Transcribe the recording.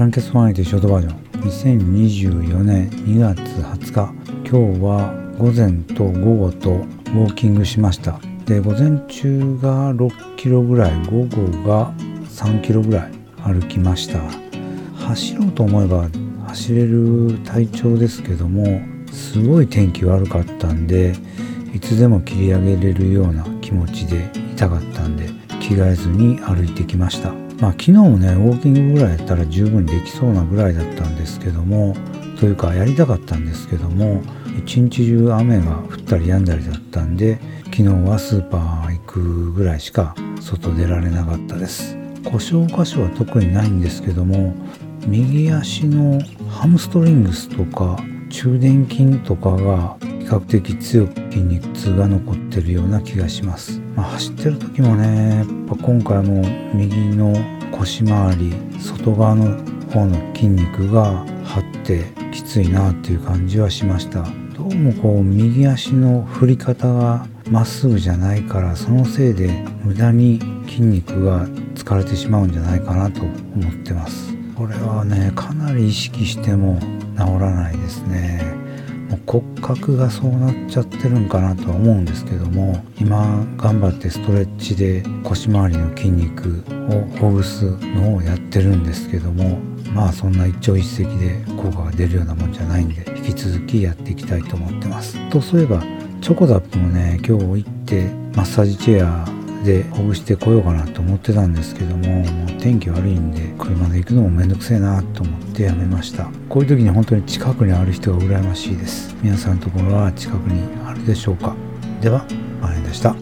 団結ファンエディショートバージョン2024年2月20日、今日は午前と午後とウォーキングしました。で、午前中が6キロぐらい、午後が3キロぐらい歩きました。走ろうと思えば走れる体調ですけども、すごい天気悪かったんで、いつでも切り上げれるような気持ちで痛かったんで、着替えずに歩いてきました。昨日もね、ウォーキングぐらいやったら十分できそうなぐらいだったんですけども、というかやりたかったんですけども、一日中雨が降ったり止んだりだったんで、昨日はスーパー行くぐらいしか外出られなかったです。故障箇所は特にないんですけども、右足のハムストリングスとか中殿筋とかが比較的強く筋肉痛が残ってるような気がします。走ってる時もね、やっぱ今回も右の腰回り、外側の方の筋肉が張ってきついなっていう感じはしました。どうもこう右足の振り方がまっすぐじゃないから、そのせいで無駄に筋肉が疲れてしまうんじゃないかなと思ってます。これはね、かなり意識しても治らないですね。もう骨格がそうなっちゃってるんかなとは思うんですけども、今頑張ってストレッチで腰回りの筋肉をほぐすのをやってるんですけども、そんな一朝一夕で効果が出るようなもんじゃないんで、引き続きやっていきたいと思ってます。と、そういえばチョコザップもね、今日行ってマッサージチェアでほぐしてこようかなと思ってたんですけども、もう天気悪いんで車で行くのもめんどくせえなと思ってやめました。こういう時に本当に近くにある人が羨ましいです。皆さんのところは近くにあるでしょうか。では、まえんでした。